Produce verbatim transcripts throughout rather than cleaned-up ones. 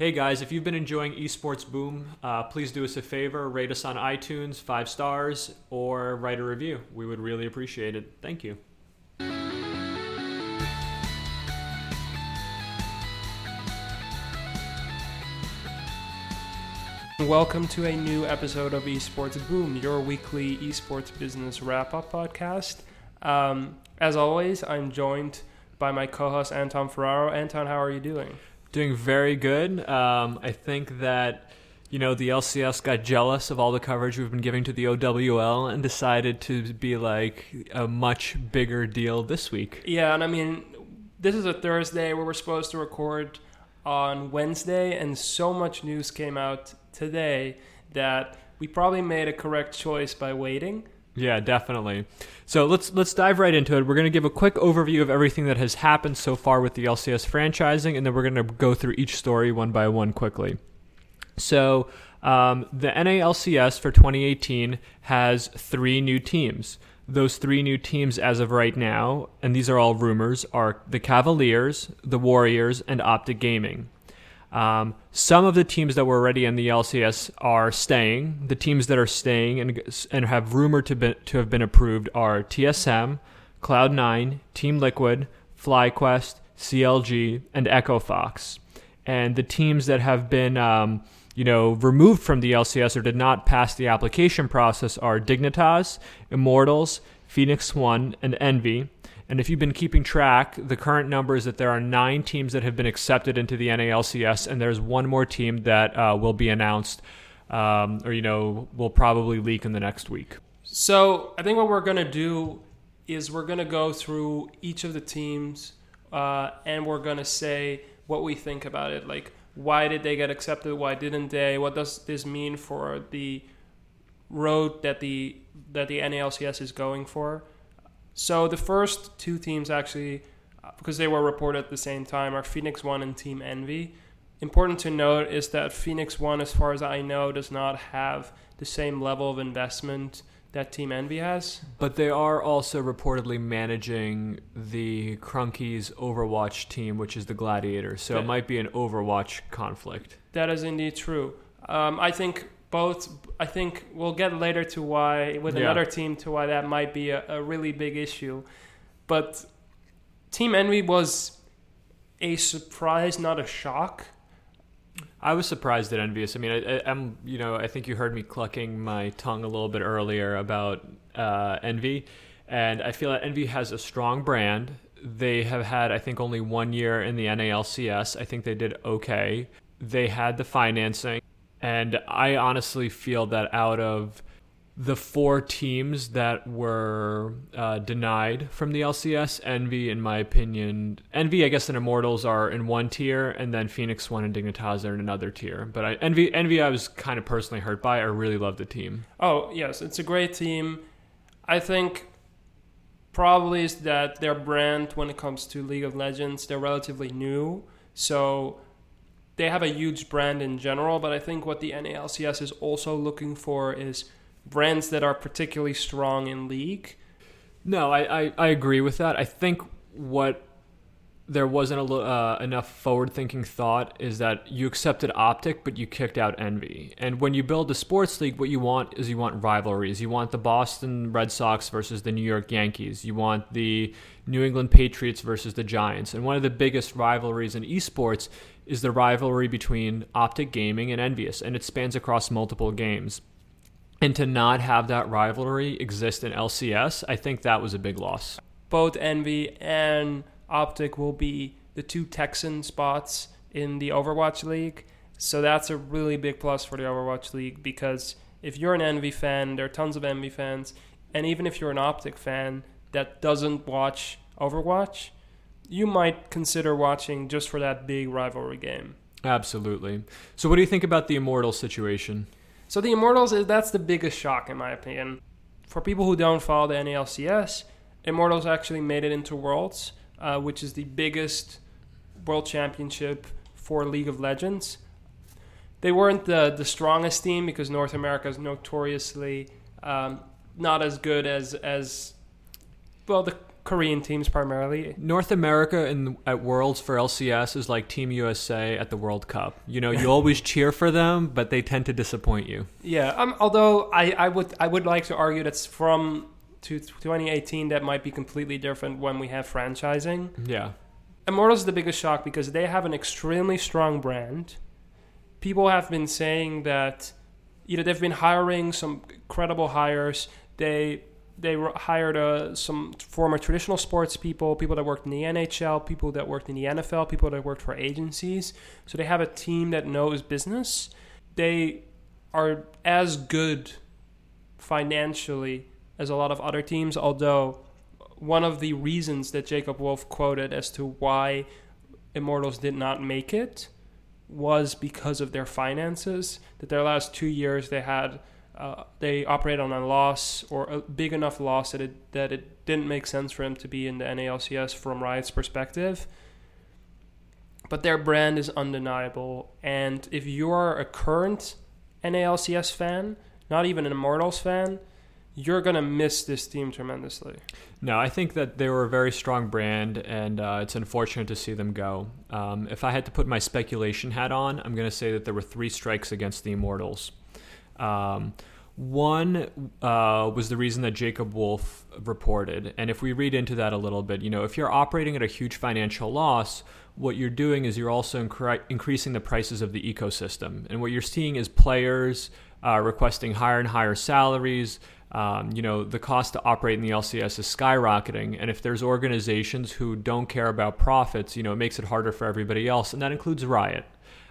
Hey guys, if you've been enjoying Esports Boom, uh, please do us a favor, rate us on iTunes, five stars, or write a review. We would really appreciate it. Thank you. Welcome to a new episode of Esports Boom, your weekly esports business wrap-up podcast. Um, as always, I'm joined by my co-host, Anton Ferraro. Anton, how are you doing? Doing very good. Um, I think that, you know, the L C S got jealous of all the coverage we've been giving to the O W L and decided to be like a much bigger deal this week. Yeah, and I mean, this is a Thursday where we're supposed to record on Wednesday, and so much news came out today that we probably made a correct choice by waiting. Yeah, definitely. So let's let's dive right into it. We're going to give a quick overview of everything that has happened so far with the L C S franchising, and then we're going to go through each story one by one quickly. So um, the N A L C S for twenty eighteen has three new teams. Those three new teams as of right now, and these are all rumors, are the Cavaliers, the Warriors, and OpTic Gaming. Um, some of the teams that were already in the L C S are staying. The teams that are staying and and have rumored to be, to have been approved are T S M, Cloud nine, Team Liquid, FlyQuest, C L G, and Echo Fox. And the teams that have been um, you know removed from the L C S or did not pass the application process are Dignitas, Immortals, Phoenix One, and Envy. And if you've been keeping track, the current number is that there are nine teams that have been accepted into the N A L C S, and there's one more team that uh, will be announced um, or, you know, will probably leak in the next week. So I think what we're going to do is we're going to go through each of the teams uh, and we're going to say what we think about it. Like, why did they get accepted? Why didn't they? What does this mean for the road that the, that the N A L C S is going for? So the first two teams actually, because they were reported at the same time, are Phoenix One and Team Envy. Important to note is that Phoenix One, as far as I know, does not have the same level of investment that Team Envy has. But they are also reportedly managing the Crunkies Overwatch team, which is the Gladiators. So that, it might be an Overwatch conflict. That is indeed true. Um, I think... Both, I think we'll get later to why, with yeah. another team, to why that might be a, a really big issue. But Team Envy was a surprise, not a shock. I was surprised at Envious. I mean, I, I, I'm, you know, I think you heard me clucking my tongue a little bit earlier about uh, Envy. And I feel that Envy has a strong brand. They have had, I think, only one year in the N A L C S. I think they did okay. They had the financing. And I honestly feel that out of the four teams that were uh, denied from the L C S, Envy, in my opinion, Envy, I guess, and Immortals are in one tier, and then Phoenix One and Dignitas are in another tier. But I, Envy, Envy, I was kind of personally hurt by. I really love the team. Oh, yes. It's a great team. I think probably is that their brand, when it comes to League of Legends, they're relatively new. So they have a huge brand in general, but I think what the N A L C S is also looking for is brands that are particularly strong in League. No, I, I, I agree with that. I think what there wasn't a, uh, enough forward-thinking thought is that you accepted OpTic, but you kicked out Envy. And when you build a sports league, what you want is you want rivalries. You want the Boston Red Sox versus the New York Yankees. You want the New England Patriots versus the Giants. And one of the biggest rivalries in esports is the rivalry between OpTic Gaming and Envious, and it spans across multiple games. And to not have that rivalry exist in L C S, I think that was a big loss. Both Envy and OpTic will be the two Texan spots in the Overwatch League, so that's a really big plus for the Overwatch League, because if you're an Envy fan, there are tons of Envy fans, and even if you're an OpTic fan that doesn't watch Overwatch, you might consider watching just for that big rivalry game. Absolutely. So what do you think about the Immortals situation? So the Immortals, that's the biggest shock in my opinion. For people who don't follow the N A L C S, Immortals actually made it into Worlds, uh, which is the biggest world championship for League of Legends. They weren't the, the strongest team because North America is notoriously um, not as good as, as well, the Korean teams primarily. North America in at Worlds for L C S is like Team U S A at the World Cup. You know, you always cheer for them, but they tend to disappoint you. Yeah, um, although I, I would I would like to argue that's from to twenty eighteen that might be completely different when we have franchising. Yeah. Immortals is the biggest shock because they have an extremely strong brand. People have been saying that, you know, they've been hiring some credible hires. They... They hired uh, some former traditional sports people, people that worked in the N H L, people that worked in the N F L, people that worked for agencies. So they have a team that knows business. They are as good financially as a lot of other teams, although one of the reasons that Jacob Wolf quoted as to why Immortals did not make it was because of their finances, that their last two years they had... Uh, they operate on a loss, or a big enough loss that it that it didn't make sense for him to be in the N A L C S from Riot's perspective. But their brand is undeniable, and if you are a current N A L C S fan, not even an Immortals fan, you're going to miss this team tremendously. No, I think that they were a very strong brand, and uh, it's unfortunate to see them go. Um, if I had to put my speculation hat on, I'm going to say that there were three strikes against the Immortals. Um, one uh, was the reason that Jacob Wolf reported. And if we read into that a little bit, you know, if you're operating at a huge financial loss, what you're doing is you're also incre- increasing the prices of the ecosystem. And what you're seeing is players uh, requesting higher and higher salaries. Um, you know, the cost to operate in the L C S is skyrocketing. And if there's organizations who don't care about profits, you know, it makes it harder for everybody else. And that includes Riot.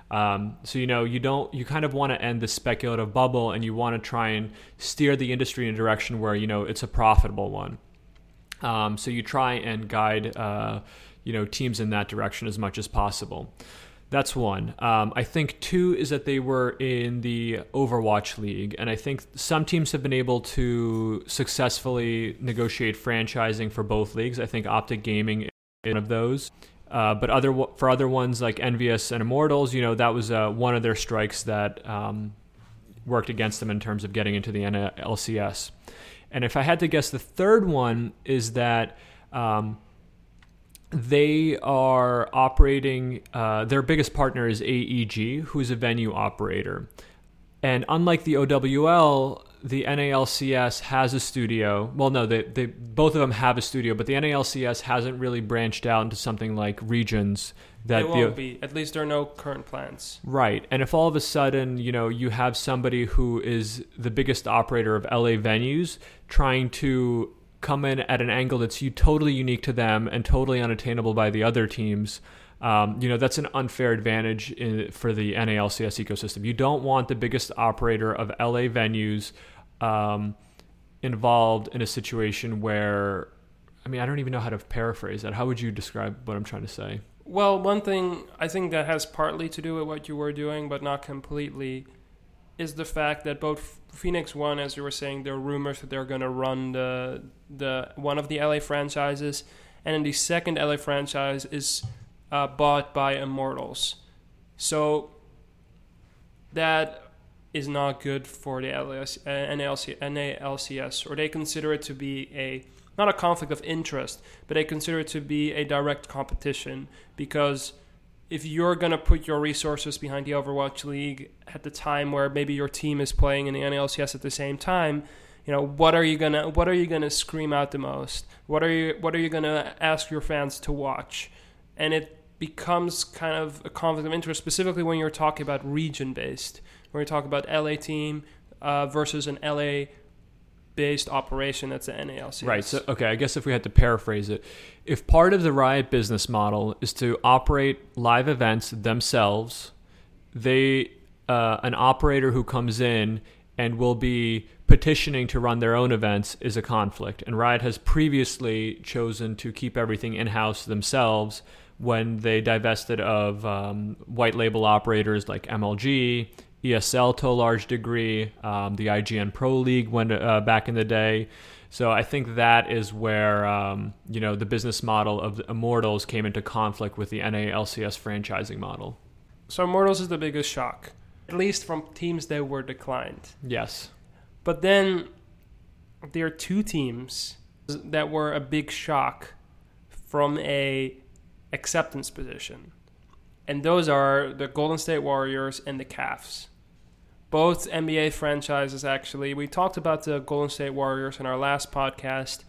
Um, so, you know, you don't, you kind of want to end the speculative bubble, and you want to try and steer the industry in a direction where, you know, it's a profitable one. Um, so you try and guide, uh, you know, teams in that direction as much as possible. That's one. Um, I think two is that they were in the Overwatch League, and I think some teams have been able to successfully negotiate franchising for both leagues. I think OpTic Gaming is one of those. Uh, but other for other ones like Envy and Immortals, you know, that was uh, one of their strikes that um, worked against them in terms of getting into the N A L C S. And if I had to guess, the third one is that um, they are operating, uh, their biggest partner is A E G, who is a venue operator. And unlike the O W L, the N A L C S has a studio. Well, no, they, they both of them have a studio, but the N A L C S hasn't really branched out into something like regions. That it won't the, be. At least there are no current plans. Right. And if all of a sudden, you know, you have somebody who is the biggest operator of L A venues trying to come in at an angle that's totally unique to them and totally unattainable by the other teams, Um, you know, that's an unfair advantage in, for the N A L C S ecosystem. You don't want the biggest operator of L A venues um, involved in a situation where, I mean, I don't even know how to paraphrase that. How would you describe what I'm trying to say? Well, one thing I think that has partly to do with what you were doing, but not completely, is the fact that both Phoenix One, as you were saying, there are rumors that they're going to run the the one of the L A franchises, and then the second L A franchise is... Uh, bought by Immortals. So that is not good for the L S, uh, N A L C S, or they consider it to be a, not a conflict of interest, but they consider it to be a direct competition, because if you're going to put your resources behind the Overwatch League at the time where maybe your team is playing in the N A L C S at the same time, you know, what are you going to what are you going to scream out the most? What are you what are you going to ask your fans to watch? And it becomes kind of a conflict of interest, specifically when you're talking about region-based, when you're talking about L A team uh, versus an L A-based operation that's an N A L C S. Right. So, okay, I guess if we had to paraphrase it, if part of the Riot business model is to operate live events themselves, they uh, an operator who comes in and will be petitioning to run their own events is a conflict. And Riot has previously chosen to keep everything in-house themselves when they divested of um, white label operators like M L G, E S L to a large degree, um, the I G N Pro League when uh, back in the day. So I think that is where um, you know the business model of the Immortals came into conflict with the N A L C S franchising model. So Immortals is the biggest shock, at least from teams that were declined. Yes. But then there are two teams that were a big shock from a acceptance position. And those are the Golden State Warriors and the Cavs. Both N B A franchises, actually. We talked about the Golden State Warriors in our last podcast.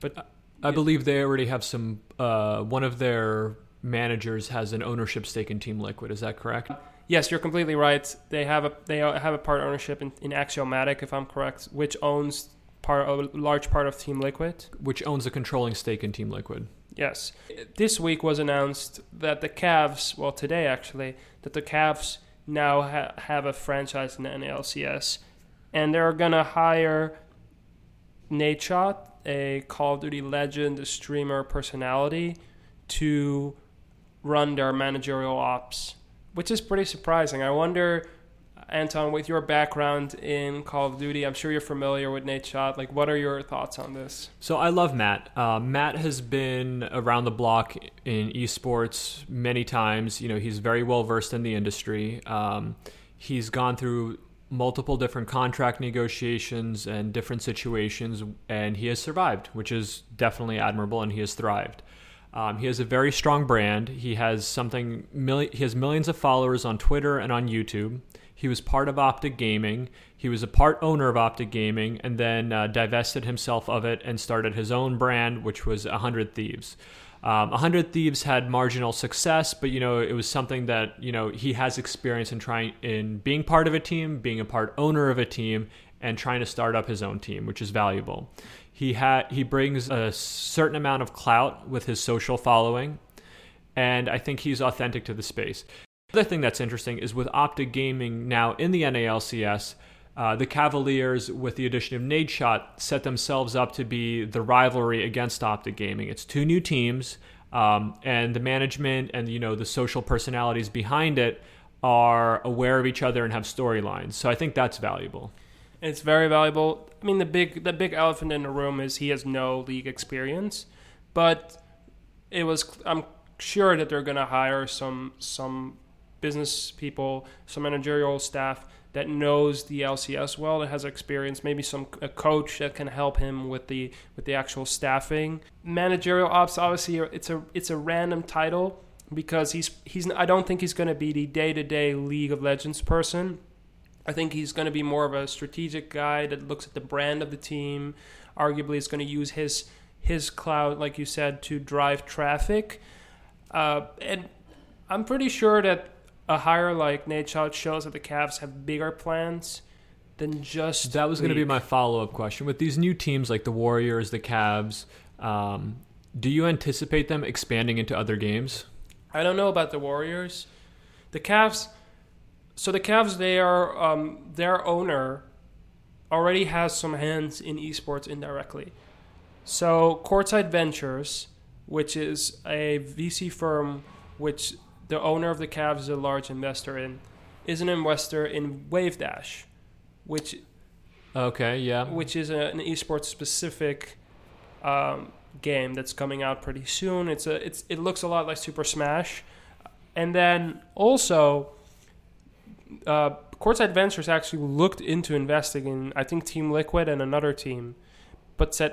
But I believe they already have some... Uh, one of their managers has an ownership stake in Team Liquid. Is that correct? Yes, you're completely right. They have a they have a part ownership in, in Axiomatic, if I'm correct, which owns part a large part of Team Liquid. Which owns a controlling stake in Team Liquid. Yes. This week was announced that the Cavs, well, today actually, that the Cavs now ha- have a franchise in the N A L C S, and they're going to hire Nadeshot, a Call of Duty legend, a streamer personality, to run their managerial ops, which is pretty surprising. I wonder, Anton, with your background in Call of Duty, I'm sure you're familiar with Nadeshot. Like, what are your thoughts on this? So I love Matt. Uh, Matt has been around the block in esports many times. You know, he's very well versed in the industry. Um, he's gone through multiple different contract negotiations and different situations, and he has survived, which is definitely admirable, and he has thrived. Um, he has a very strong brand. He has something. Mil- he has millions of followers on Twitter and on YouTube. He was part of OpTic Gaming. He was a part owner of OpTic Gaming, and then uh, divested himself of it and started his own brand, which was one hundred Thieves. Um, one hundred Thieves had marginal success, but you know it was something that you know he has experience in trying in being part of a team, being a part owner of a team, and trying to start up his own team, which is valuable. He had he brings a certain amount of clout with his social following, and I think he's authentic to the space. The other thing that's interesting is with OpTic Gaming now in the N A L C S, uh, the Cavaliers, with the addition of Nadeshot, set themselves up to be the rivalry against OpTic Gaming. It's two new teams, um, and the management and you know the social personalities behind it are aware of each other and have storylines. So I think that's valuable. It's very valuable. I mean, the big the big elephant in the room is he has no league experience, but it was I'm sure that they're going to hire some some. business people, some managerial staff that knows the L C S well, that has experience, maybe some a coach that can help him with the with the actual staffing. Managerial ops, obviously, it's a it's a random title because he's he's I don't think he's going to be the day-to-day League of Legends person. I think he's going to be more of a strategic guy that looks at the brand of the team. Arguably, he's going to use his his cloud, like you said, to drive traffic. Uh, and I'm pretty sure that a hire like Nadeshot shows that the Cavs have bigger plans than just... That was going to be my follow-up question. With these new teams like the Warriors, the Cavs, um, do you anticipate them expanding into other games? I don't know about the Warriors. The Cavs... So the Cavs, they are, um, their owner already has some hands in esports indirectly. So Courtside Ventures, which is a V C firm which... the owner of the Cavs is a large investor in, is an investor in Wave Dash, which, okay, yeah, which is a, an esports specific um, game that's coming out pretty soon. It's a, it's, it looks a lot like Super Smash, and then also, uh, Courtside Ventures actually looked into investing in, I think, Team Liquid and another team, but said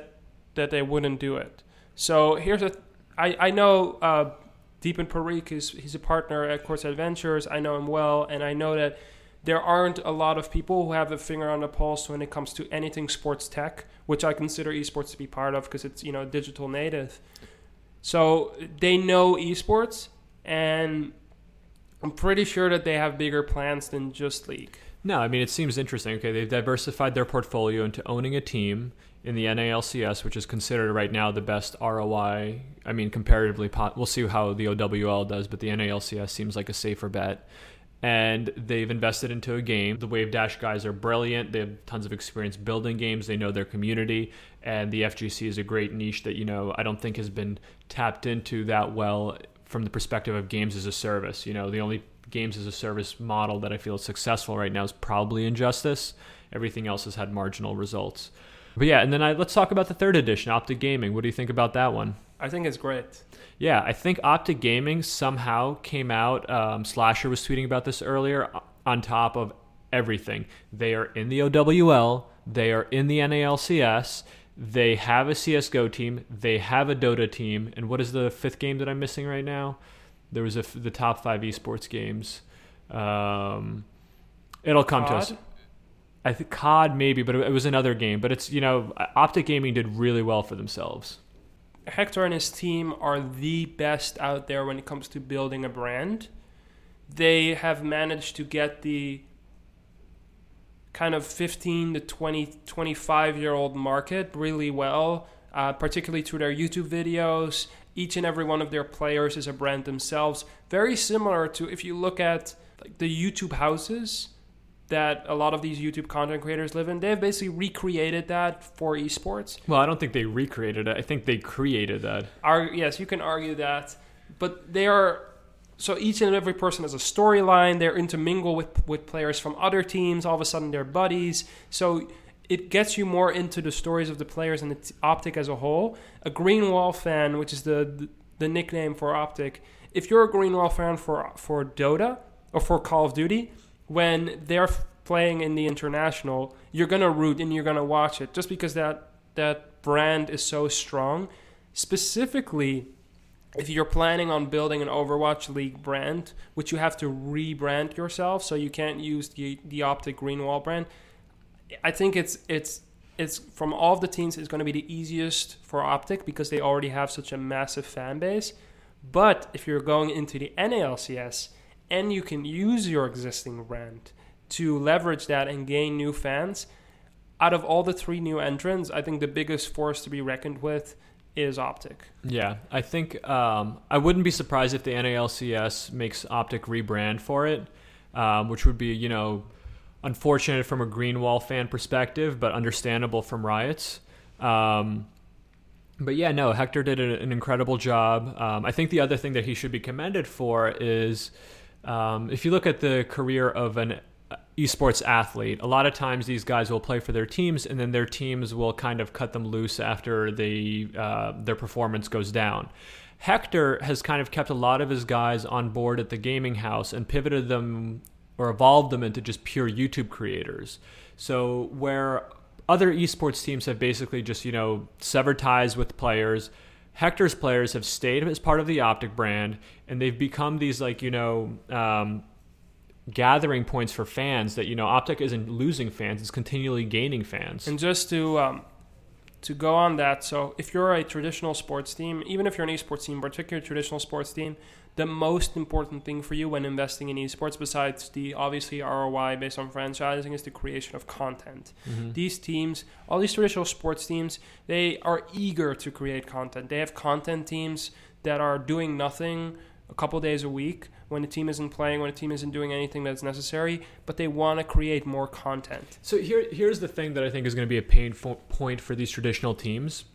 that they wouldn't do it. So here's a, I I know. Uh, Deepan Parikh is he's a partner at Courtside Ventures. I know him well, and I know that there aren't a lot of people who have the finger on the pulse when it comes to anything sports tech, which I consider esports to be part of because it's you know digital native. So they know esports, and I'm pretty sure that they have bigger plans than just League. No, I mean, it seems interesting. Okay, they've diversified their portfolio into owning a team in the N A L C S, which is considered right now the best R O I. I mean, comparatively, we'll see how the O W L does, but the N A L C S seems like a safer bet. And they've invested into a game. The Wave Dash guys are brilliant. They have tons of experience building games. They know their community. And the F G C is a great niche that, you know, I don't think has been tapped into that well from the perspective of games as a service. You know, the only games as a service model that I feel is successful right now is probably Injustice. Everything else has had marginal results. But yeah, and then I, let's talk about the third edition, OpTic Gaming. What do you think about that one? I think it's great. Yeah, I think OpTic Gaming somehow came out, um, Slasher was tweeting about this earlier, on top of everything. They are in the O W L, they are in the N A L C S, They have a C S G O team. They have a Dota team. And what is the fifth game that I'm missing right now? There was a f- the top five esports games. Um, it'll come C O D? To us. I think C O D maybe, but it was another game. But it's, you know, OpTic Gaming did really well for themselves. Hector and his team are the best out there when it comes to building a brand. They have managed to get the kind of fifteen to twenty, twenty-five-year-old market really well, uh, particularly through their YouTube videos. Each and every one of their players is a brand themselves. Very similar to if you look at like the YouTube houses that a lot of these YouTube content creators live in. They've basically recreated that for esports. Well, I don't think they recreated it. I think they created that. Ar- yes, you can argue that. But they are... So each and every person has a storyline. They're intermingled with, with players from other teams. All of a sudden, they're buddies. So it gets you more into the stories of the players and the t- OpTic as a whole. A Greenwall fan, which is the, the the nickname for OpTic, if you're a Greenwall fan for for Dota or for Call of Duty, when they're playing in the international, you're going to root and you're going to watch it just because that that brand is so strong. Specifically, if you're planning on building an Overwatch League brand, which you have to rebrand yourself, so you can't use the, the OpTic Greenwall brand, I think it's it's it's from all of the teams, it's going to be the easiest for OpTic because they already have such a massive fan base. But if you're going into the N A L C S and you can use your existing brand to leverage that and gain new fans, out of all the three new entrants, I think the biggest force to be reckoned with is OpTic. Yeah, I think um, I wouldn't be surprised if the N A L C S makes OpTic rebrand for it, um, which would be, you know, unfortunate from a Greenwall fan perspective, but understandable from Riot's. Um, but yeah, no, Hector did an, an incredible job. Um, I think the other thing that he should be commended for is um, if you look at the career of an esports athlete, a lot of times these guys will play for their teams and then their teams will kind of cut them loose after they uh, their performance goes down. Hector has kind of kept a lot of his guys on board at the gaming house and pivoted them or evolved them into just pure YouTube creators. So where other esports teams have basically just, you know, severed ties with players, Hector's players have stayed as part of the OpTic brand and they've become these, like, you know, um, gathering points for fans that, you know, OpTic isn't losing fans, it's continually gaining fans. And just to um, to go on that, so if you're a traditional sports team, even if you're an esports team, particularly a traditional sports team, the most important thing for you when investing in esports, besides the obviously R O I based on franchising, is the creation of content. Mm-hmm. These teams, all these traditional sports teams, they are eager to create content. They have content teams that are doing nothing a couple days a week when the team isn't playing, when the team isn't doing anything that's necessary, but they want to create more content. So here, here's the thing that I think is going to be a pain fo- point for these traditional teams.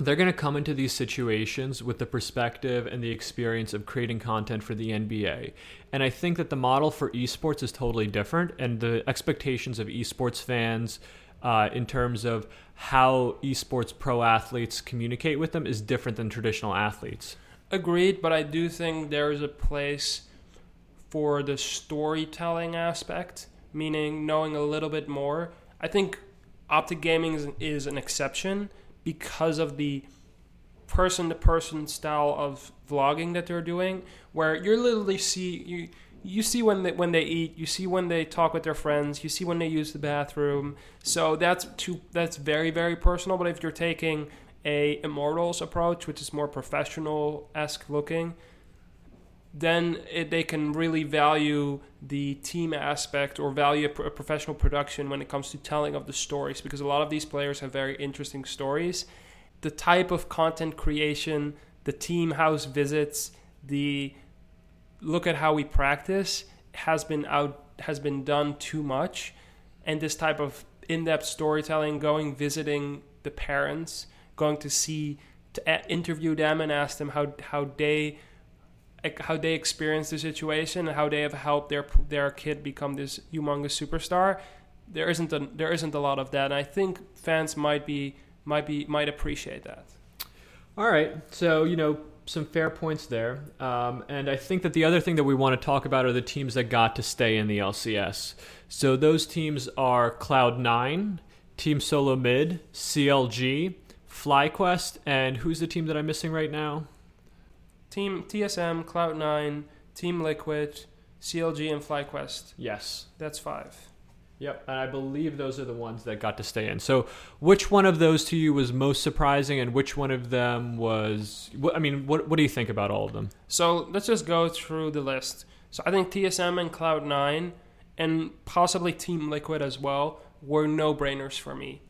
They're going to come into these situations with the perspective and the experience of creating content for the N B A. And I think that the model for esports is totally different, and the expectations of esports fans uh, in terms of how esports pro athletes communicate with them is different than traditional athletes. Agreed, but I do think there is a place for the storytelling aspect, meaning knowing a little bit more. I think OpTic Gaming is, is an exception because of the person-to-person style of vlogging that they're doing, where you literally see you you see when they, when they eat, you see when they talk with their friends, you see when they use the bathroom. So that's too, that's very, very personal. But if you're taking a Immortals approach, which is more professional-esque looking, then it, they can really value the team aspect or value a, a professional production when it comes to telling of the stories, because a lot of these players have very interesting stories. The type of content creation, the team house visits, the look at how we practice has been out has been done too much, and this type of in-depth storytelling, going visiting the parents, going to see, to interview them and ask them how how they how they experience the situation and how they have helped their their kid become this humongous superstar. There isn't a, there isn't a lot of that, and I think fans might be might be might appreciate that. All right, so, you know, some fair points there, um, and I think that the other thing that we want to talk about are the teams that got to stay in the L C S. So those teams are Cloud nine, Team Solo Mid, C L G, FlyQuest, and who's the team that I'm missing right now? Team T S M, Cloud nine, Team Liquid, C L G, and FlyQuest. Yes. That's five. Yep, and I believe those are the ones that got to stay in. So which one of those to you was most surprising, and which one of them was... I mean, what what do you think about all of them? So let's just go through the list. So I think T S M and Cloud nine, and possibly Team Liquid as well, were no-brainers for me.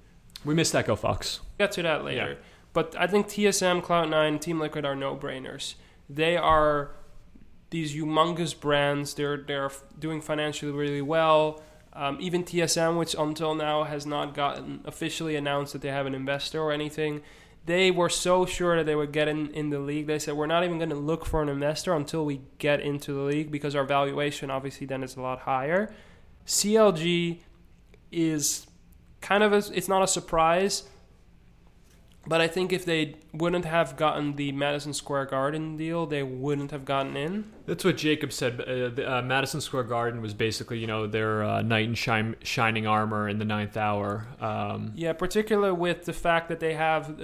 We missed Echo Fox. We'll get to that later. Yeah. But I think T S M, Cloud nine, Team Liquid are no-brainers. They are these humongous brands. They're, they're doing financially really well. Um, even T S M, which until now has not gotten officially announced that they have an investor or anything, they were so sure that they would get in, in the league. They said, we're not even going to look for an investor until we get into the league, because our valuation obviously then is a lot higher. C L G is kind of, a, it's not a surprise, but I think if they wouldn't have gotten the Madison Square Garden deal, they wouldn't have gotten in. That's what Jacob said. Uh, the, uh, Madison Square Garden was basically, you know, their uh, knight in shine, shining armor in the ninth hour. Um, yeah, particularly with the fact that they have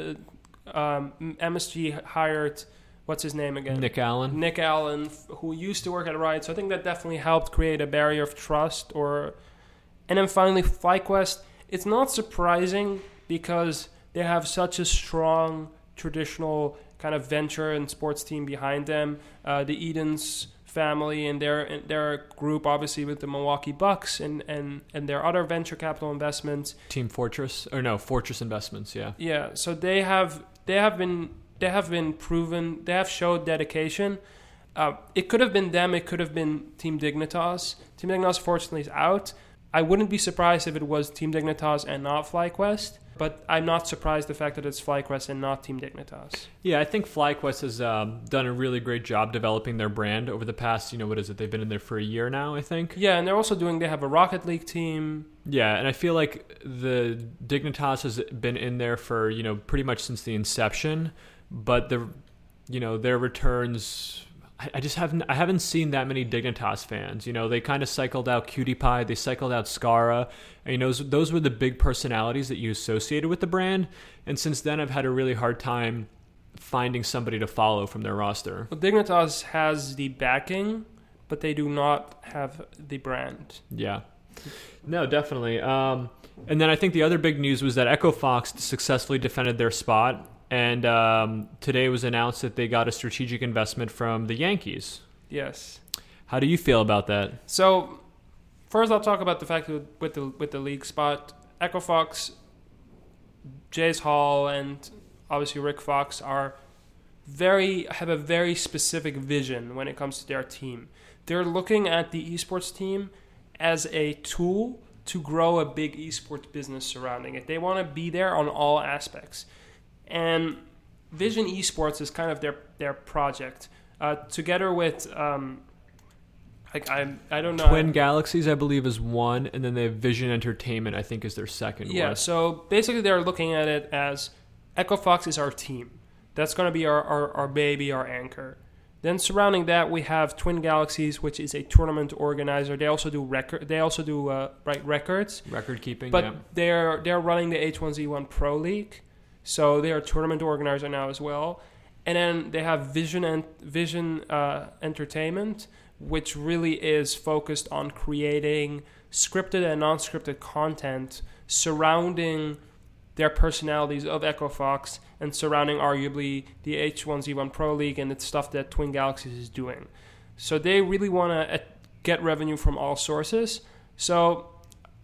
uh, um, M S G hired, what's his name again? Nick Allen. Nick Allen, who used to work at Riot. So I think that definitely helped create a barrier of trust. Or, and then finally, FlyQuest. It's not surprising because... they have such a strong traditional kind of venture and sports team behind them. Uh, the Edens family and their and their group, obviously, with the Milwaukee Bucks and, and, and their other venture capital investments. Team Fortress, or no, Fortress Investments, yeah. Yeah, so they have they have been they have been proven. They have showed dedication. Uh, it could have been them. It could have been Team Dignitas. Team Dignitas, fortunately, is out. I wouldn't be surprised if it was Team Dignitas and not FlyQuest. But I'm not surprised the fact that it's FlyQuest and not Team Dignitas. Yeah, I think FlyQuest has um, done a really great job developing their brand over the past, you know, what is it? They've been in there for a year now, I think. Yeah, and they're also doing, they have a Rocket League team. Yeah, and I feel like the Dignitas has been in there for, you know, pretty much since the inception. But, the, you know, their returns... I just haven't I haven't seen that many Dignitas fans. You know, they kind of cycled out Cutie Pie, they cycled out Skara. And, you know, those, those were the big personalities that you associated with the brand. And since then, I've had a really hard time finding somebody to follow from their roster. Well, Dignitas has the backing, but they do not have the brand. Yeah. No, definitely. Um, and then I think the other big news was that Echo Fox successfully defended their spot. And um, today it was announced that they got a strategic investment from the Yankees. Yes. How do you feel about that? So, first I'll talk about the fact that with the with the league spot, Echo Fox, Jace Hall, and obviously Rick Fox are very have a very specific vision when it comes to their team. They're looking at the esports team as a tool to grow a big esports business surrounding it. They want to be there on all aspects. And Vision Esports is kind of their their project, uh, together with um, like I I don't know Twin Galaxies, I believe, is one, and then they have Vision Entertainment, I think, is their second. Yeah. One. So basically, they're looking at it as Echo Fox is our team. That's going to be our, our, our baby, our anchor. Then surrounding that, we have Twin Galaxies, which is a tournament organizer. They also do record. They also do uh, right records. Record keeping. But yeah. they're they're running the H one Z one Pro League. So they are tournament organizer now as well. And then they have Vision and Vision uh, Entertainment, which really is focused on creating scripted and non-scripted content surrounding their personalities of Echo Fox and surrounding arguably the H one Z one Pro League and the stuff that Twin Galaxies is doing. So they really want to get revenue from all sources. So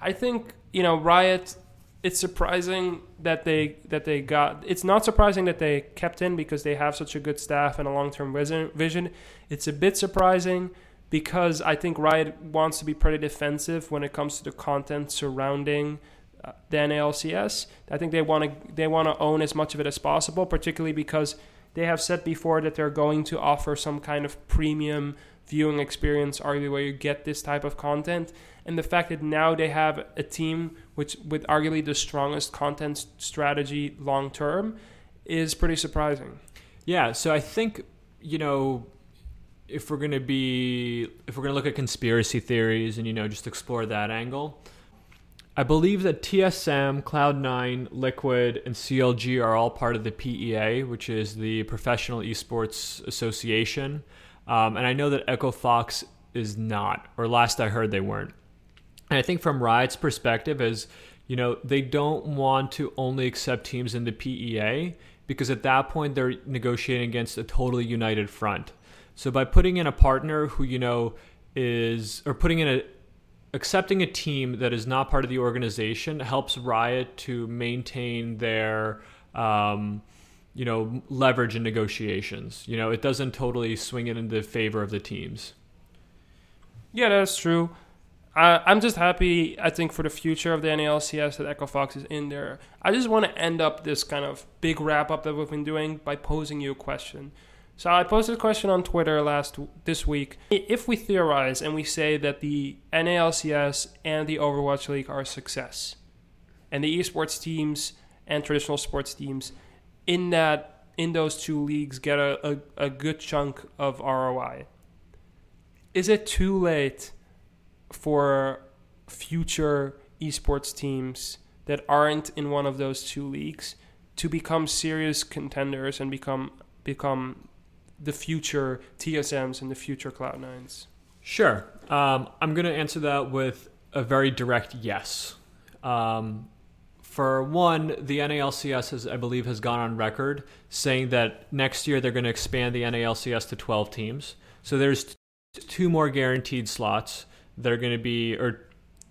I think, you know, Riot... It's surprising that they that they got... It's not surprising that they kept in because they have such a good staff and a long-term vision. It's a bit surprising because I think Riot wants to be pretty defensive when it comes to the content surrounding uh, the N A L C S. I think they want to they want to own as much of it as possible, particularly because they have said before that they're going to offer some kind of premium viewing experience, arguably, where you get this type of content. And the fact that now they have a team which with arguably the strongest content strategy long term is pretty surprising. Yeah, so I think, you know, if we're going to be if we're going to look at conspiracy theories and, you know, just explore that angle, I believe that T S M, Cloud nine, Liquid, and C L G are all part of the P E A, which is the Professional Esports Association. Um, and I know that Echo Fox is not, or last I heard they weren't. And I think from Riot's perspective is, you know, they don't want to only accept teams in the P E A because at that point they're negotiating against a totally united front. So by putting in a partner who, you know, is, or putting in a, accepting a team that is not part of the organization helps Riot to maintain their, um, you know, leverage in negotiations. You know, it doesn't totally swing it in the favor of the teams. Yeah, that's true. Uh, I'm just happy, I think, for the future of the N A L C S that Echo Fox is in there. I just want to end up this kind of big wrap-up that we've been doing by posing you a question. So I posted a question on Twitter last this week. If we theorize and we say that the N A L C S and the Overwatch League are a success, and the esports teams and traditional sports teams in that in those two leagues get a, a, a good chunk of R O I, is it too late for future esports teams that aren't in one of those two leagues to become serious contenders and become become the future T S Ms and the future Cloud nines? Sure. Um, I'm going to answer that with a very direct yes. Um, for one, the N A L C S, has, I believe, has gone on record saying that next year they're going to expand the N A L C S to twelve teams. So there's t- two more guaranteed slots. They're going to be, or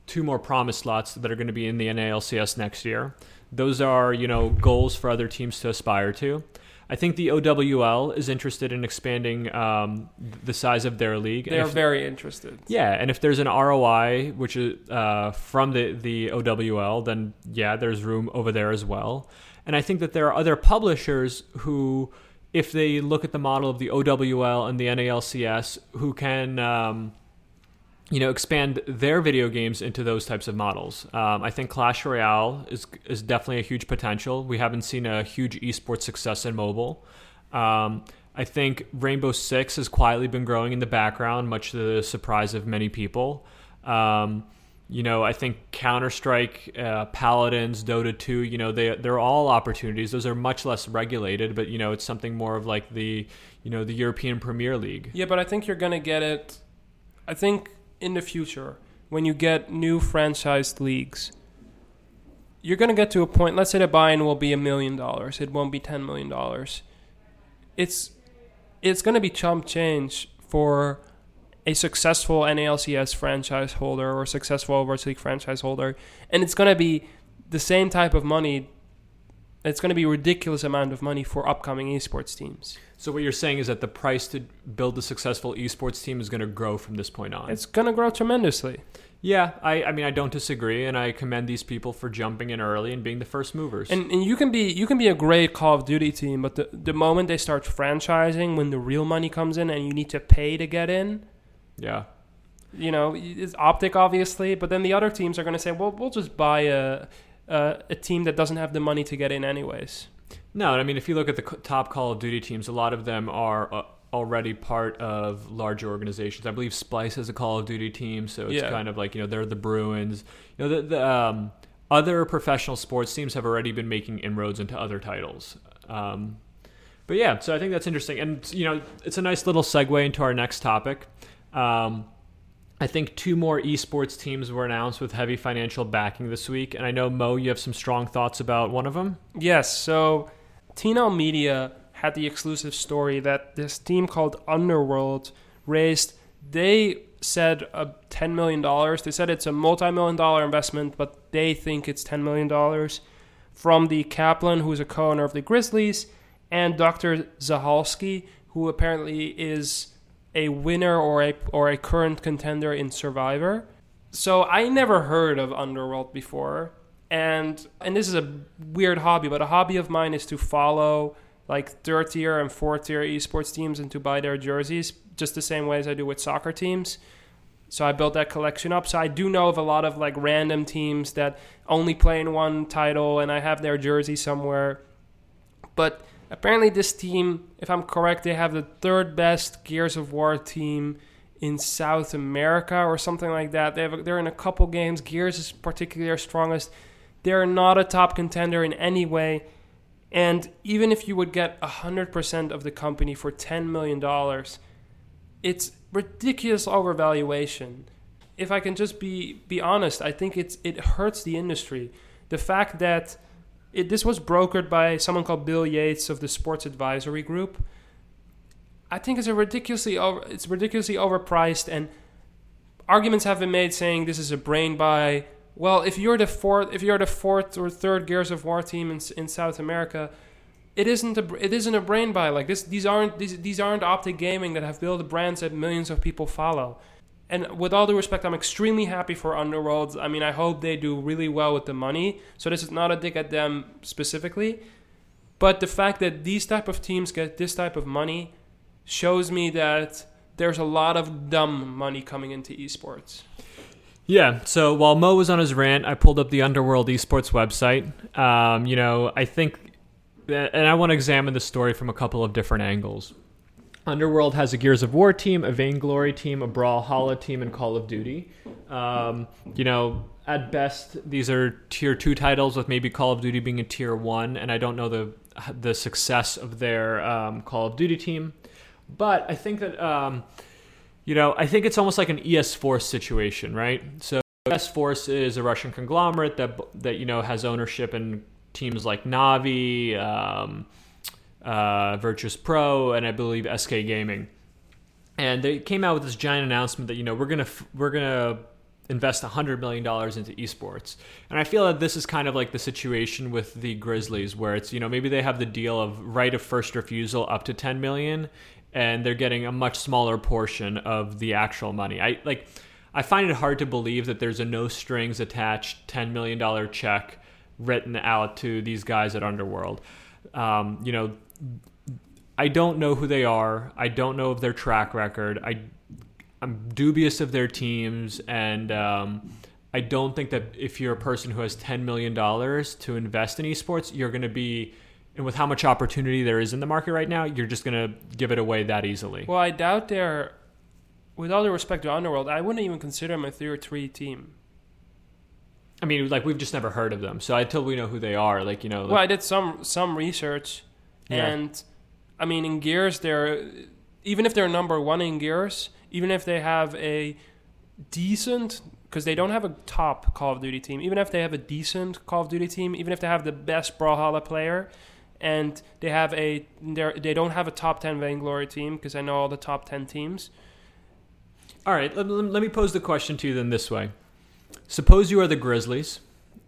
two more promised slots that are going to be in the N A L C S next year. Those are, you know, goals for other teams to aspire to. I think the O W L is interested in expanding um, the size of their league. They and are if, very interested. Yeah, and if there's an R O I which is uh, from the, the O W L, then yeah, there's room over there as well. And I think that there are other publishers who, if they look at the model of the O W L and the N A L C S, who can... Um, you know, expand their video games into those types of models. Um, I think Clash Royale is is definitely a huge potential. We haven't seen a huge esports success in mobile. Um, I think Rainbow Six has quietly been growing in the background, much to the surprise of many people. Um, you know, I think Counter-Strike, uh, Paladins, Dota two, you know, they, they're all opportunities. Those are much less regulated, but, you know, it's something more of like the, you know, the European Premier League. Yeah, but I think you're going to get it. I think... in the future, when you get new franchised leagues, you're going to get to a point, let's say the buy-in will be a million dollars. It won't be ten million dollars. It's it's going to be chump change for a successful N A L C S franchise holder or successful Overwatch League franchise holder. And it's going to be the same type of money. It's going to be a ridiculous amount of money for upcoming esports teams. So what you're saying is that the price to build a successful esports team is going to grow from this point on. It's going to grow tremendously. Yeah, I, I mean, I don't disagree, and I commend these people for jumping in early and being the first movers. And, and you can be you can be a great Call of Duty team, but the, the moment they start franchising, when the real money comes in and you need to pay to get in, yeah, you know, it's OpTic obviously, but then the other teams are going to say, well, we'll just buy a a, a team that doesn't have the money to get in anyways. No, I mean, if you look at the top Call of Duty teams, a lot of them are uh, already part of larger organizations. I believe Splice is a Call of Duty team, so it's yeah. kind of like, you know, they're the Bruins. You know, the, the um, other professional sports teams have already been making inroads into other titles. Um, but yeah, so I think that's interesting. And, you know, it's a nice little segue into our next topic. Um, I think two more esports teams were announced with heavy financial backing this week. And I know, Mo, you have some strong thoughts about one of them? Yes, so... T N L Media had the exclusive story that this team called Underworld raised, they said uh, ten million dollars. They said it's a multi-million dollar investment, but they think it's ten million dollars from the Kaplan, who's a co-owner of the Grizzlies, and Doctor Zahalski, who apparently is a winner or a, or a current contender in Survivor. So I never heard of Underworld before. And and this is a weird hobby, but a hobby of mine is to follow like third tier and fourth tier esports teams and to buy their jerseys, just the same way as I do with soccer teams. So I built that collection up. So I do know of a lot of like random teams that only play in one title, and I have their jersey somewhere. But apparently this team, if I'm correct, they have the third best Gears of War team in South America or something like that. They have a, they're in a couple games. Gears is particularly their strongest. They're not a top contender in any way. And even if you would get one hundred percent of the company for ten million dollars, it's ridiculous overvaluation. If I can just be be honest, I think it's it hurts the industry. The fact that it, this was brokered by someone called Bill Yates of the Sports Advisory Group, I think is a ridiculously over, it's ridiculously overpriced, and arguments have been made saying this is a brain buy. Well, if you're the fourth, if you're the fourth or third Gears of War team in, in South America, it isn't a it isn't a brain buy. Like this, these aren't these these aren't OpTic Gaming that have built brands that millions of people follow. And with all due respect, I'm extremely happy for Underworld. I mean, I hope they do really well with the money. So this is not a dig at them specifically, but the fact that these type of teams get this type of money shows me that there's a lot of dumb money coming into esports. Yeah, so while Mo was on his rant, I pulled up the Underworld esports website. Um, you know, I think, and I want to examine the story from a couple of different angles. Underworld has a Gears of War team, a Vainglory team, a Brawlhalla team, and Call of Duty. Um, you know, at best, these are tier two titles, with maybe Call of Duty being a tier one, and I don't know the the success of their um, Call of Duty team. But I think that, um, you know, I think it's almost like an E S Force situation, right? So E S Force is a Russian conglomerate that, that you know, has ownership in teams like Navi, um, uh, Virtus Pro, and I believe S K Gaming. And they came out with this giant announcement that, you know, we're going to we're going to invest one hundred million dollars into esports. And I feel that this is kind of like the situation with the Grizzlies, where it's, you know, maybe they have the deal of right of first refusal up to ten million dollars, and they're getting a much smaller portion of the actual money. I like. I find it hard to believe that there's a no strings attached ten million dollars check written out to these guys at Underworld. Um, you know, I don't know who they are. I don't know of their track record. I, I'm dubious of their teams, and um, I don't think that if you're a person who has ten million dollars to invest in esports, you're going to be. And with how much opportunity there is in the market right now, you're just going to give it away that easily. Well, I doubt they're, with all due respect to Underworld, I wouldn't even consider them a tier three team. I mean, like, we've just never heard of them. So until we know who they are, like, you know. Well, like, I did some some research. Yeah. And, I mean, in Gears, they're, even if they're number one in Gears, even if they have a decent, because they don't have a top Call of Duty team, even if they have a decent Call of Duty team, even if they have the best Brawlhalla player, and they have a they don't have a top ten Vainglory team, because I know all the top ten teams. All right, let, let me pose the question to you then this way. Suppose you are the Grizzlies,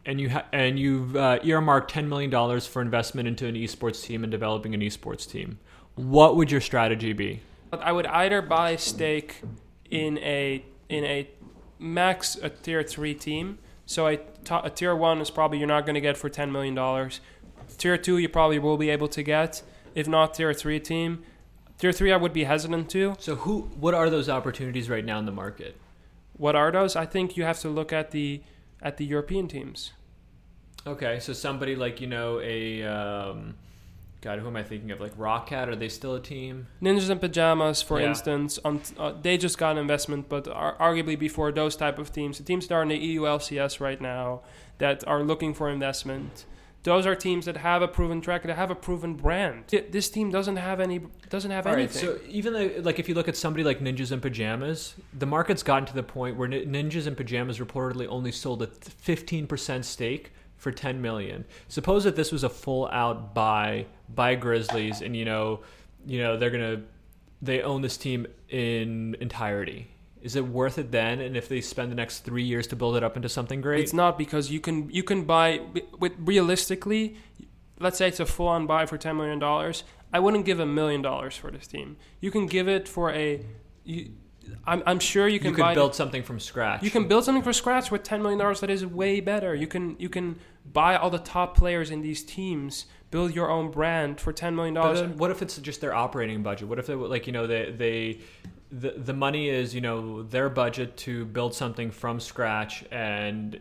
and, you ha- and you've uh, earmarked ten million dollars for investment into an esports team and developing an esports team. What would your strategy be? I would either buy stake in a in a max a tier three team. So a, a tier one is probably you're not going to get for ten million dollars. Tier two, you probably will be able to get, if not tier three team. Tier three, I would be hesitant to. So who? What are those opportunities right now in the market? What are those? I think you have to look at the at the European teams. Okay, so somebody like, you know, a, um, God, who am I thinking of? Like Rockcat, are they still a team? Ninjas in Pajamas, for yeah. instance. On, uh, they just got an investment, but are arguably before those type of teams, the teams that are in the E U L C S right now that are looking for investment. Those are teams that have a proven track, that have a proven brand. This team doesn't have any, doesn't have All anything. Right, so even though, like, if you look at somebody like Ninjas in Pajamas, the market's gotten to the point where Ninjas in Pajamas reportedly only sold a fifteen percent stake for ten million dollars. Suppose that this was a full-out buy by Grizzlies, and you know, you know they're gonna, they own this team in entirety. Is it worth it then? And if they spend the next three years to build it up into something great? It's not, because you can you can buy, with realistically, let's say it's a full-on buy for ten million dollars. I wouldn't give a million dollars for this team. You can give it for a, you, I'm, I'm sure you can you buy. You can build something from scratch. You can build something from scratch with ten million dollars that is way better. You can you can buy all the top players in these teams, build your own brand for ten million dollars. But then what if it's just their operating budget? What if they, like, you know, they... they The the money is, you know, their budget to build something from scratch, and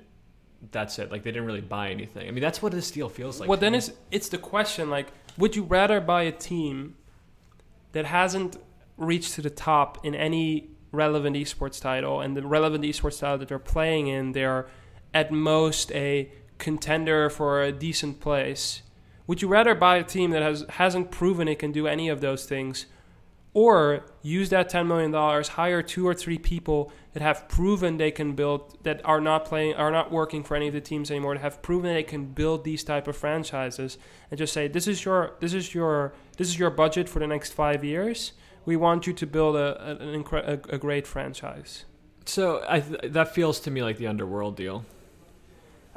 that's it. Like, they didn't really buy anything. I mean, that's what this deal feels like. Well, then it's, it's the question, like, would you rather buy a team that hasn't reached to the top in any relevant esports title, and the relevant esports title that they're playing in, they're at most a contender for a decent place. Would you rather buy a team that has, hasn't proven it can do any of those things, or use that ten million dollars, hire two or three people that have proven they can build, that are not playing, are not working for any of the teams anymore, that have proven they can build these type of franchises, and just say, this is your, this is your, this is your budget for the next five years. We want you to build a an incre- a, a great franchise. So I th- that feels to me like the Underworld deal.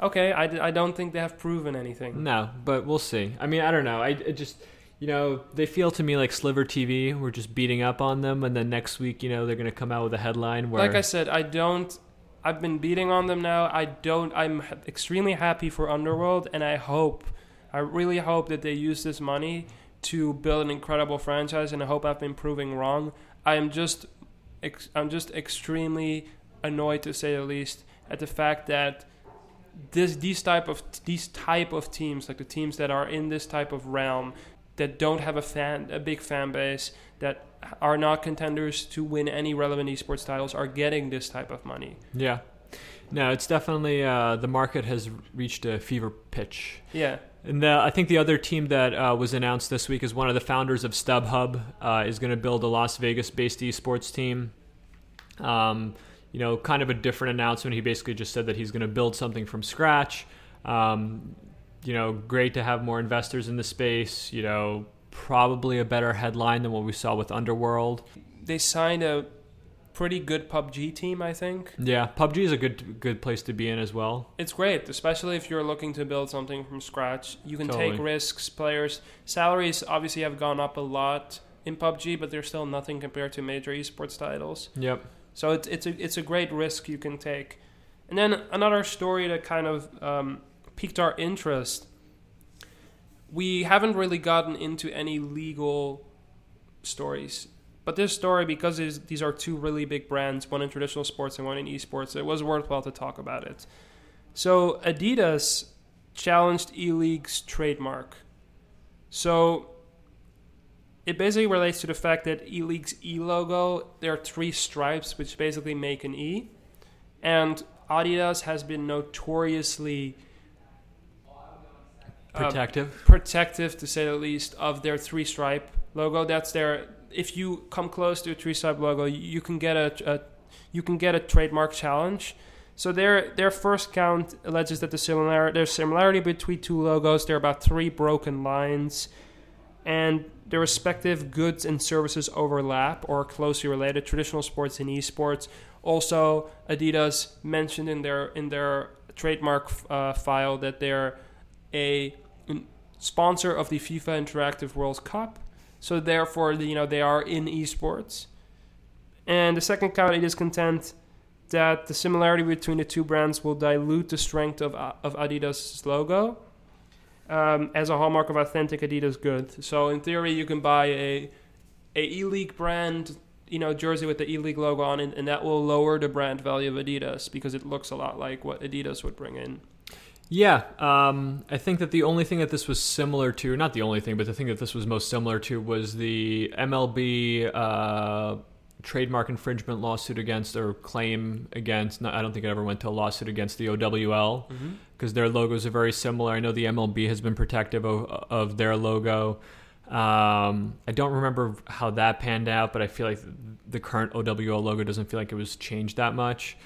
Okay, I, d- I don't think they have proven anything. No, but we'll see. I mean, I don't know. I it just. You know, they feel to me like Sliver T V. We're just beating up on them, and then next week, you know, they're going to come out with a headline where... Like I said, I don't... I've been beating on them now. I don't... I'm extremely happy for Underworld, and I hope... I really hope that they use this money to build an incredible franchise, and I hope I've been proving wrong. I am just... I'm just extremely annoyed, to say the least, at the fact that this these type of these type of teams, like the teams that are in this type of realm... that don't have a fan, a big fan base, that are not contenders to win any relevant esports titles, are getting this type of money. Yeah. No, it's definitely, uh, the market has reached a fever pitch. Yeah. And the, I think the other team that uh, was announced this week is one of the founders of StubHub, uh, is going to build a Las Vegas-based esports team. Um, you know, kind of a different announcement. He basically just said that he's going to build something from scratch. Um You know, great to have more investors in the space, you know, probably a better headline than what we saw with Underworld. They signed a pretty good P U B G team, I think. Yeah, P U B G is a good good place to be in as well. It's great, especially if you're looking to build something from scratch. You can totally take risks, players. Salaries obviously have gone up a lot in P U B G, but they're still nothing compared to major esports titles. Yep. So it's, it's, a, it's a great risk you can take. And then another story that kind of... Um, piqued our interest. We haven't really gotten into any legal stories, but this story, because these are two really big brands, one in traditional sports and one in esports, it was worthwhile to talk about it. So Adidas challenged E-League's trademark. So it basically relates to the fact that E-League's E logo, there are three stripes which basically make an E, and Adidas has been notoriously Protective, uh, protective to say the least, of their three stripe logo. That's their. If you come close to a three stripe logo, you, you can get a, a, you can get a trademark challenge. So their their first count alleges that the similarity there's similarity between two logos. There are about three broken lines, and their respective goods and services overlap or are closely related. Traditional sports and esports. Also, Adidas mentioned in their in their trademark uh, file that they're a sponsor of the FIFA Interactive World Cup, so therefore, you know, they are in esports. And the second count, it is content that the similarity between the two brands will dilute the strength of of Adidas' logo um, as a hallmark of authentic Adidas goods. So in theory, you can buy a a E-League brand, you know, jersey with the E-League logo on it, and that will lower the brand value of Adidas because it looks a lot like what Adidas would bring in. Yeah, um, I think that the only thing that this was similar to, not the only thing, but the thing that this was most similar to was the M L B uh, trademark infringement lawsuit against, or claim against, not, I don't think it ever went to a lawsuit against the O W L, because mm-hmm. their logos are very similar. I know the M L B has been protective of, of their logo. Um, I don't remember how that panned out, but I feel like the current O W L logo doesn't feel like it was changed that much.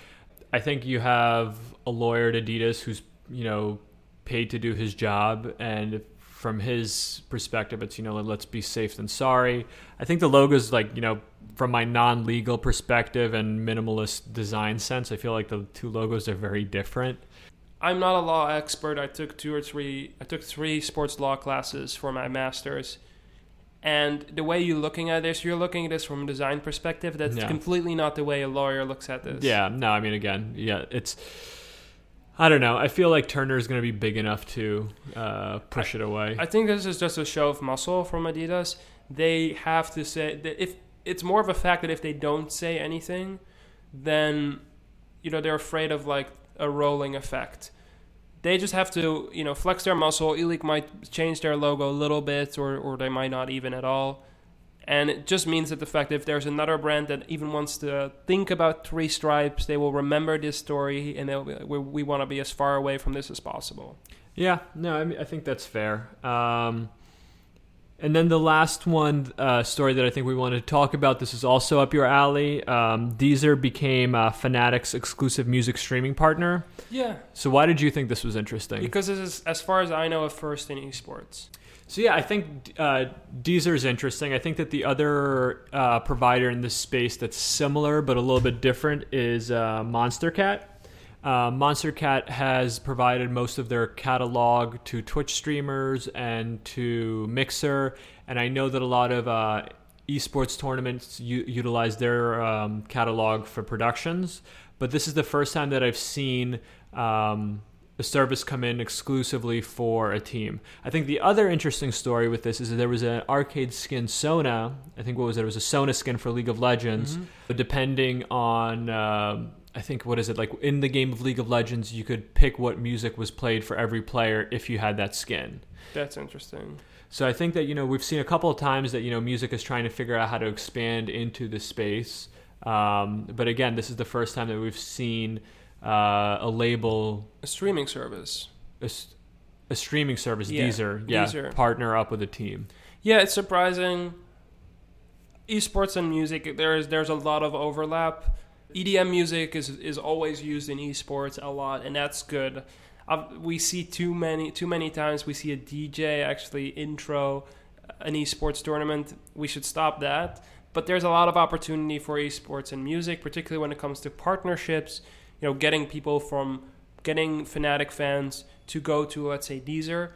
I think you have a lawyer at Adidas who's, you know, paid to do his job, and from his perspective, it's, you know, let's be safe than sorry. I think the logo is, like, you know, from my non-legal perspective and minimalist design sense, I feel like the two logos are very different. I'm not a law expert. I took two or three, I took three sports law classes for my master's, and the way you're looking at this, you're looking at this from a design perspective. That's yeah. completely not the way a lawyer looks at this. Yeah, no, I mean, again, yeah, it's... I don't know. I feel like Turner is going to be big enough to uh, push I, it away. I think this is just a show of muscle from Adidas. They have to say that if it's more of a fact that if they don't say anything, then, you know, they're afraid of like a rolling effect. They just have to, you know, flex their muscle. E-League might change their logo a little bit, or, or they might not even at all. And it just means that the fact that if there's another brand that even wants to think about three stripes, they will remember this story, and they'll be, we, we want to be as far away from this as possible. Yeah, no, I mean, I think that's fair. Um, and then the last one uh, story that I think we want to talk about, this is also up your alley. Um, Deezer became uh, Fnatic's exclusive music streaming partner. Yeah. So why did you think this was interesting? Because this is, as far as I know, a first in esports. So yeah, I think uh, Deezer is interesting. I think that the other uh, provider in this space that's similar but a little bit different is uh, Monster Cat. Uh, Monster Cat has provided most of their catalog to Twitch streamers and to Mixer, and I know that a lot of uh, esports tournaments u- utilize their um, catalog for productions, but this is the first time that I've seen um, a service come in exclusively for a team. I think the other interesting story with this is that there was an arcade skin Sona, I think what was it? It was a Sona skin for League of Legends, mm-hmm. but depending on... Uh, I think, what is it, like in the game of League of Legends, you could pick what music was played for every player if you had that skin. That's interesting. So I think that, you know, we've seen a couple of times that, you know, music is trying to figure out how to expand into the space. Um, but again, this is the first time that we've seen uh, a label... A streaming service. A, a streaming service, yeah. Deezer. Yeah, Deezer. Partner up with a team. Yeah, it's surprising. Esports and music, there is there's a lot of overlap. E D M music is is always used in esports a lot, and that's good. I've, we see too many too many times we see a D J actually intro an esports tournament. We should stop that. But there's a lot of opportunity for esports and music, particularly when it comes to partnerships. You know, getting people from getting Fnatic fans to go to, let's say, Deezer.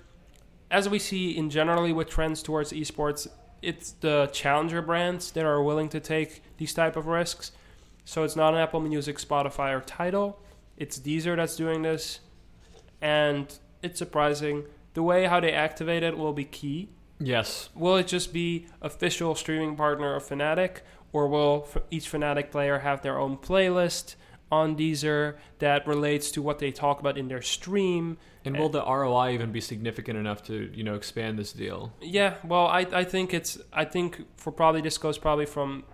As we see in generally with trends towards esports, it's the challenger brands that are willing to take these type of risks. So it's not an Apple Music, Spotify, or Tidal. It's Deezer that's doing this. And it's surprising. The way how they activate it will be key. Yes. Will it just be official streaming partner of Fnatic? Or will each Fnatic player have their own playlist on Deezer that relates to what they talk about in their stream? And will the R O I even be significant enough to, you know, expand this deal? Yeah, well, I, I think it's... I think for probably this goes probably from...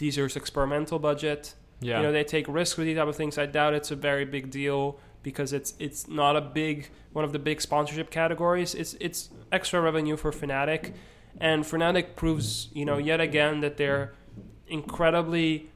Deezer's experimental budget. Yeah. You know, they take risks with these type of things. I doubt it's a very big deal because it's it's not a big one of the big sponsorship categories. It's it's extra revenue for Fnatic, and Fnatic proves, you know, yet again that they're incredibly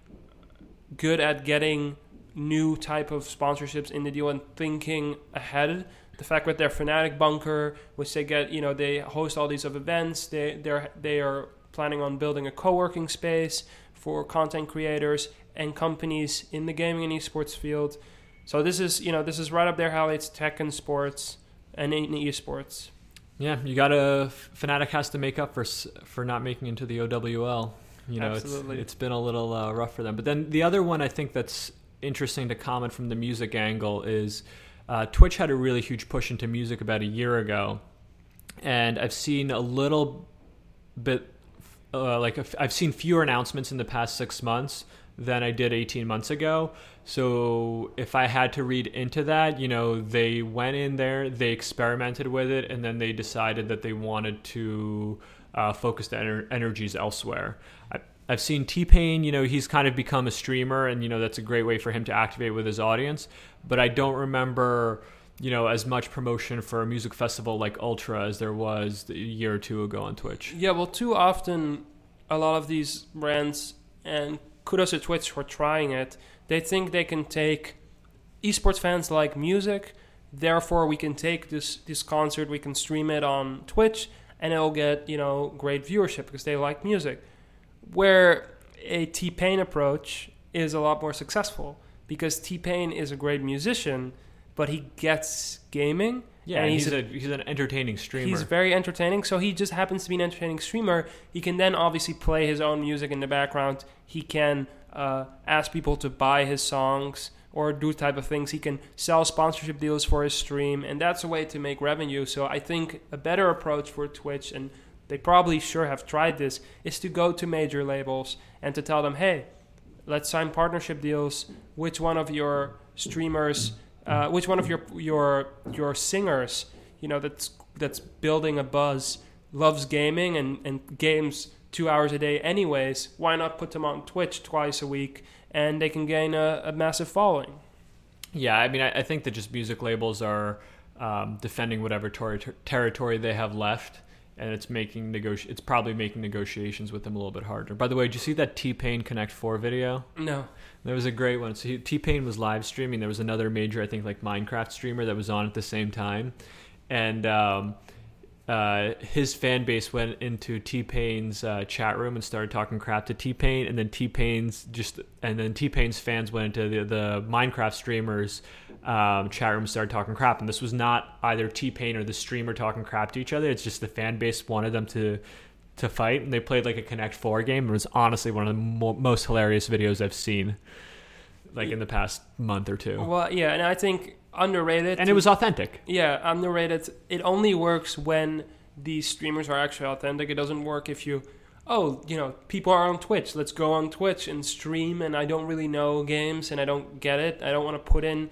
good at getting new type of sponsorships in the deal and thinking ahead. The fact that their Fnatic bunker, which they get, you know, they host all these of events. They they're they are planning on building a co-working space for content creators and companies in the gaming and esports field. So this is, you know, this is right up there how it's tech and sports and in esports. Yeah, you gotta, Fnatic has to make up for for not making into the O W L. You know, Absolutely. It's, it's been a little uh, rough for them. But then the other one I think that's interesting to comment from the music angle is uh, Twitch had a really huge push into music about a year ago. And I've seen a little bit, Uh, like I've seen fewer announcements in the past six months than I did eighteen months ago. So if I had to read into that, you know, they went in there, they experimented with it, and then they decided that they wanted to uh, focus the ener- energies elsewhere. I, I've seen T-Pain, you know, he's kind of become a streamer, and, you know, that's a great way for him to activate with his audience. But I don't remember, you know, as much promotion for a music festival like Ultra as there was a year or two ago on Twitch. Yeah, well, too often a lot of these brands, and kudos to Twitch for trying it, they think they can take esports fans like music, therefore we can take this, this concert, we can stream it on Twitch, and it'll get, you know, great viewership because they like music. Where a T-Pain approach is a lot more successful because T-Pain is a great musician, but he gets gaming. Yeah, and he's, he's, a, a, he's an entertaining streamer. He's very entertaining, so he just happens to be an entertaining streamer. He can then obviously play his own music in the background. He can uh, ask people to buy his songs or do type of things. He can sell sponsorship deals for his stream, and that's a way to make revenue. So I think a better approach for Twitch, and they probably sure have tried this, is to go to major labels and to tell them, hey, let's sign partnership deals. Which one of your streamers... Uh, which one of your your your singers, you know, that's that's building a buzz, loves gaming and, and games two hours a day anyways, why not put them on Twitch twice a week and they can gain a, a massive following? Yeah, I mean, I, I think that just music labels are um, defending whatever ter- ter- territory they have left, and it's making negoti- It's probably making negotiations with them a little bit harder. By the way, did you see that T-Pain Connect four video? No. That was a great one. So he, T-Pain was live streaming. There was another major, I think, like Minecraft streamer that was on at the same time. And um, uh, his fan base went into T-Pain's uh, chat room and started talking crap to T-Pain, and then T-Pain's just and then T-Pain's fans went into the, the Minecraft streamers' um, chat room and started talking crap. And this was not either T-Pain or the streamer talking crap to each other. It's just the fan base wanted them to to fight, and they played like a Connect four game. It was honestly one of the mo- most hilarious videos I've seen, like in the past month or two. Well, yeah, and I think. Underrated, and it was authentic. Yeah, underrated. It only works when the streamers are actually authentic. It doesn't work if you, oh, you know, people are on Twitch. Let's go on Twitch and stream. And I don't really know games, and I don't get it. I don't want to put in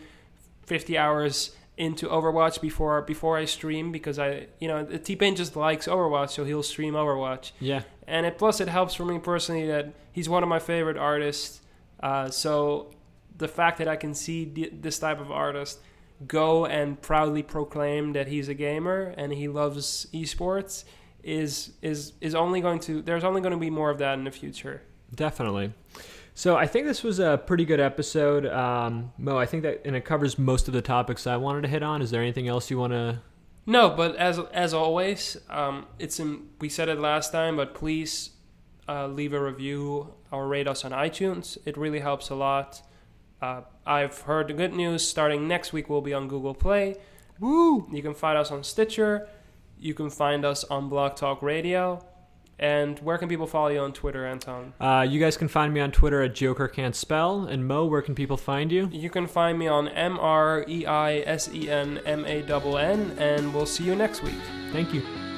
fifty hours into Overwatch before before I stream because I, you know, T-Pain just likes Overwatch, so he'll stream Overwatch. Yeah, and it plus it helps for me personally that he's one of my favorite artists. Uh, so the fact that I can see th- this type of artist go and proudly proclaim that he's a gamer and he loves esports is is is only going to there's only going to be more of that in the future. Definitely. So I think this was a pretty good episode, um, Mo. I think that and it covers most of the topics I wanted to hit on. Is there anything else you want to? No, but as as always, um, it's in, we said it last time, but please uh, leave a review or rate us on iTunes. It really helps a lot. Uh, I've heard the good news. Starting next week, we'll be on Google Play. Woo! You can find us on Stitcher. You can find us on Blog Talk Radio. And where can people follow you on Twitter, Anton? Uh, you guys can find me on Twitter at JokerCan'tSpell. And Mo, where can people find you? You can find me on M R E I S E N M A N N. And we'll see you next week. Thank you.